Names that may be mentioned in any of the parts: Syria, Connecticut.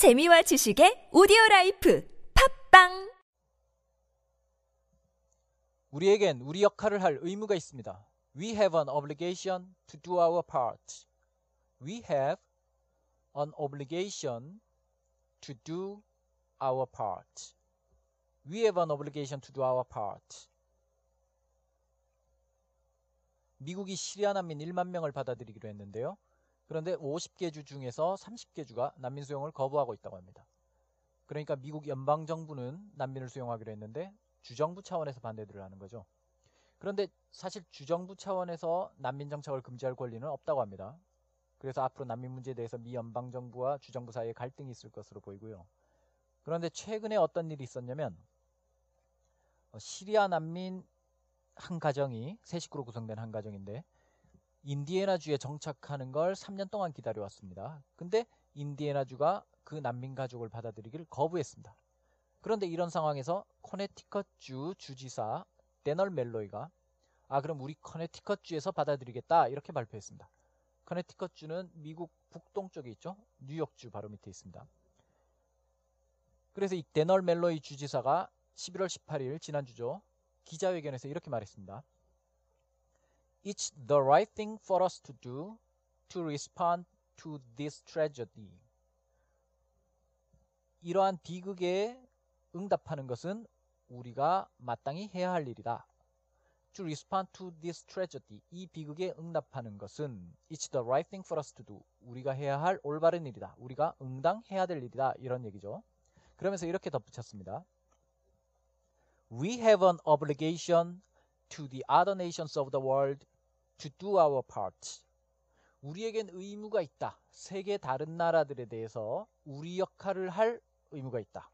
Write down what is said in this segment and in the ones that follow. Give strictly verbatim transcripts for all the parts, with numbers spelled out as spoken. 재미와 지식의 오디오라이프 팝빵! 우리에겐 우리 역할을 할 의무가 있습니다. We have an obligation to do our part. We have an obligation to do our part. We have an obligation to do our part. 미국이 시리아 난민 일만 명을 받아들이기로 했는데요. 그런데 오십 개 주 중에서 삼십 개 주가 난민 수용을 거부하고 있다고 합니다. 그러니까 미국 연방정부는 난민을 수용하기로 했는데 주정부 차원에서 반대를 하는 거죠. 그런데 사실 주정부 차원에서 난민 정착을 금지할 권리는 없다고 합니다. 그래서 앞으로 난민 문제에 대해서 미 연방정부와 주정부 사이에 갈등이 있을 것으로 보이고요. 그런데 최근에 어떤 일이 있었냐면 시리아 난민 한 가정이 세 식구로 구성된 한 가정인데 인디애나주에 정착하는 걸 삼 년 동안 기다려왔습니다. 근데 인디애나주가 그 난민 가족을 받아들이기를 거부했습니다. 그런데 이런 상황에서 코네티컷주 주지사 데널 멜로이가 아 그럼 우리 커네티컷주에서 받아들이겠다 이렇게 발표했습니다. 커네티컷주는 미국 북동쪽에 있죠. 뉴욕주 바로 밑에 있습니다. 그래서 이 데널 멜로이 주지사가 십일월 십팔일 지난주죠. 기자회견에서 이렇게 말했습니다. It's the right thing for us to do to respond to this tragedy. 이러한 비극에 응답하는 것은 우리가 마땅히 해야 할 일이다. To respond to this tragedy. 이 비극에 응답하는 것은 It's the right thing for us to do. 우리가 해야 할 올바른 일이다. 우리가 응당해야 될 일이다. 이런 얘기죠. 그러면서 이렇게 덧붙였습니다. We have an obligation to the other nations of the world to do our part. 우리에겐 의무가 있다. 세계 다른 나라들에 대해서 우리 역할을 할 의무가 있다.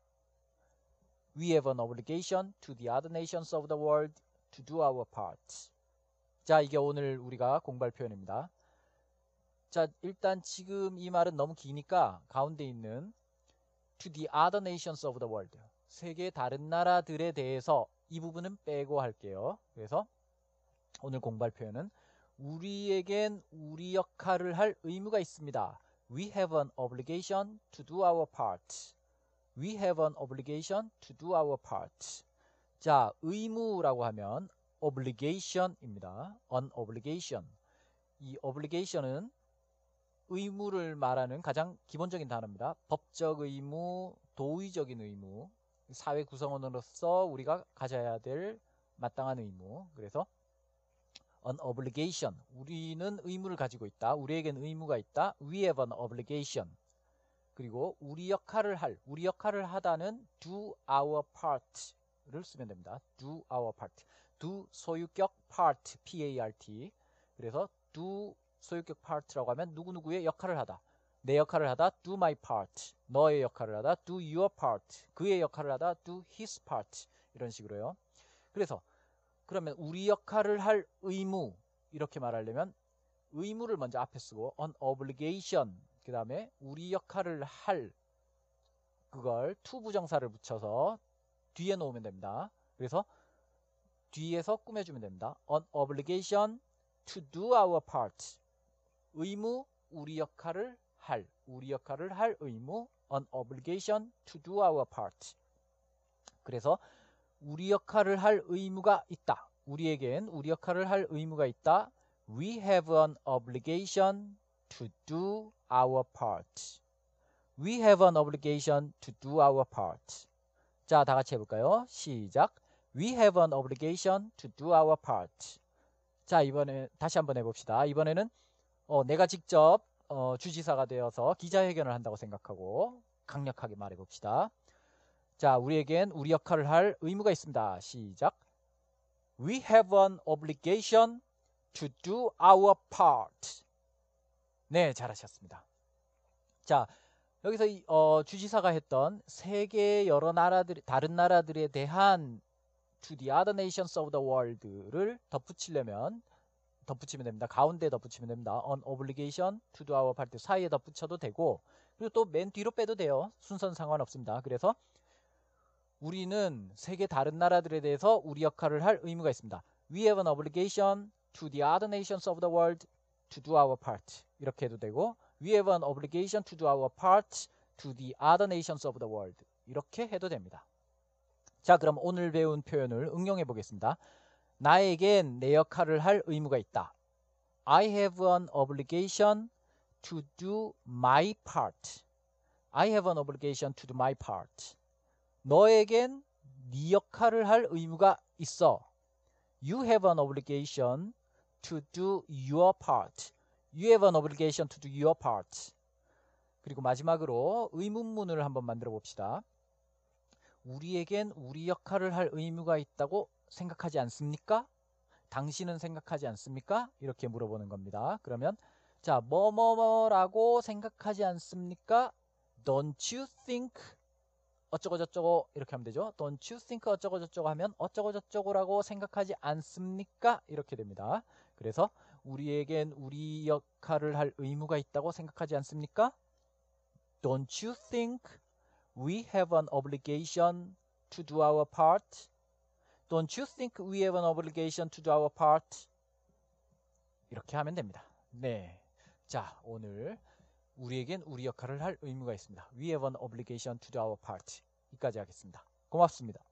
We have an obligation to the other nations of the world to do our part. 자, 이게 오늘 우리가 공부할 표현입니다. 자, 일단 지금 이 말은 너무 기니까 가운데 있는 to the other nations of the world. 세계 다른 나라들에 대해서 이 부분은 빼고 할게요. 그래서 오늘 공부할 표현은 우리에겐 우리 역할을 할 의무가 있습니다. We have an obligation to do our part. We have an obligation to do our part. 자, 의무라고 하면 obligation입니다. An obligation. 이 obligation은 의무를 말하는 가장 기본적인 단어입니다. 법적 의무, 도의적인 의무. 사회 구성원으로서 우리가 가져야 될 마땅한 의무. 그래서 an obligation. 우리는 의무를 가지고 있다. 우리에겐 의무가 있다. We have an obligation. 그리고 우리 역할을 할, 우리 역할을 하다는 do our part를 쓰면 됩니다. do our part. do 소유격 part, p-a-r-t. 그래서 do 소유격 part라고 하면 누구누구의 역할을 하다. 내 역할을 하다 do my part, 너의 역할을 하다 do your part, 그의 역할을 하다 do his part 이런 식으로요. 그래서 그러면 우리 역할을 할 의무 이렇게 말하려면 의무를 먼저 앞에 쓰고 an obligation 그 다음에 우리 역할을 할 그걸 to 부정사를 붙여서 뒤에 놓으면 됩니다. 그래서 뒤에서 꾸며주면 됩니다. an obligation to do our part 의무 우리 역할을 할, 우리 역할을 할 의무 an obligation to do our part. 그래서 우리 역할을 할 의무가 있다. 우리에겐 우리 역할을 할 의무가 있다. We have an obligation to do our part. We have an obligation to do our part. 자, 다 같이 해볼까요? 시작. We have an obligation to do our part. 자, 이번에 다시 한번 해봅시다. 이번에는 어, 내가 직접 어, 주지사가 되어서 기자회견을 한다고 생각하고 강력하게 말해봅시다. 자, 우리에겐 우리 역할을 할 의무가 있습니다. 시작. We have an obligation to do our part. 네, 잘하셨습니다. 자, 여기서 이, 어, 주지사가 했던 세계 여러 나라들, 다른 나라들에 대한 to the other nations of the world를 덧붙이려면 덧붙이면 됩니다. 가운데 덧붙이면 됩니다. An obligation to do our part 사이에 덧붙여도 되고 그리고 또 맨 뒤로 빼도 돼요. 순서는 상관없습니다. 그래서 우리는 세계 다른 나라들에 대해서 우리 역할을 할 의무가 있습니다. We have an obligation to the other nations of the world to do our part 이렇게 해도 되고 We have an obligation to do our part to the other nations of the world 이렇게 해도 됩니다. 자, 그럼 오늘 배운 표현을 응용해 보겠습니다. 나에겐 내 역할을 할 의무가 있다. I have an obligation to do my part. I have an obligation to do my part. 너에겐 네 역할을 할 의무가 있어. You have an obligation to do your part. You have an obligation to do your part. 그리고 마지막으로 의문문을 한번 만들어 봅시다. 우리에겐 우리 역할을 할 의무가 있다고 생각하지 않습니까? 당신은 생각하지 않습니까? 이렇게 물어보는 겁니다. 그러면 자, 뭐뭐뭐라고 생각하지 않습니까? Don't you think 어쩌고저쩌고 이렇게 하면 되죠. Don't you think 어쩌고저쩌고 하면 어쩌고저쩌고라고 생각하지 않습니까? 이렇게 됩니다. 그래서 우리에겐 우리 역할을 할 의무가 있다고 생각하지 않습니까? Don't you think we have an obligation to do our part? Don't you think we have an obligation to do our part? 이렇게 하면 됩니다. 네, 자, 오늘 우리에겐 우리 역할을 할 의무가 있습니다. We have an obligation to do our part. 여기까지 하겠습니다. 고맙습니다.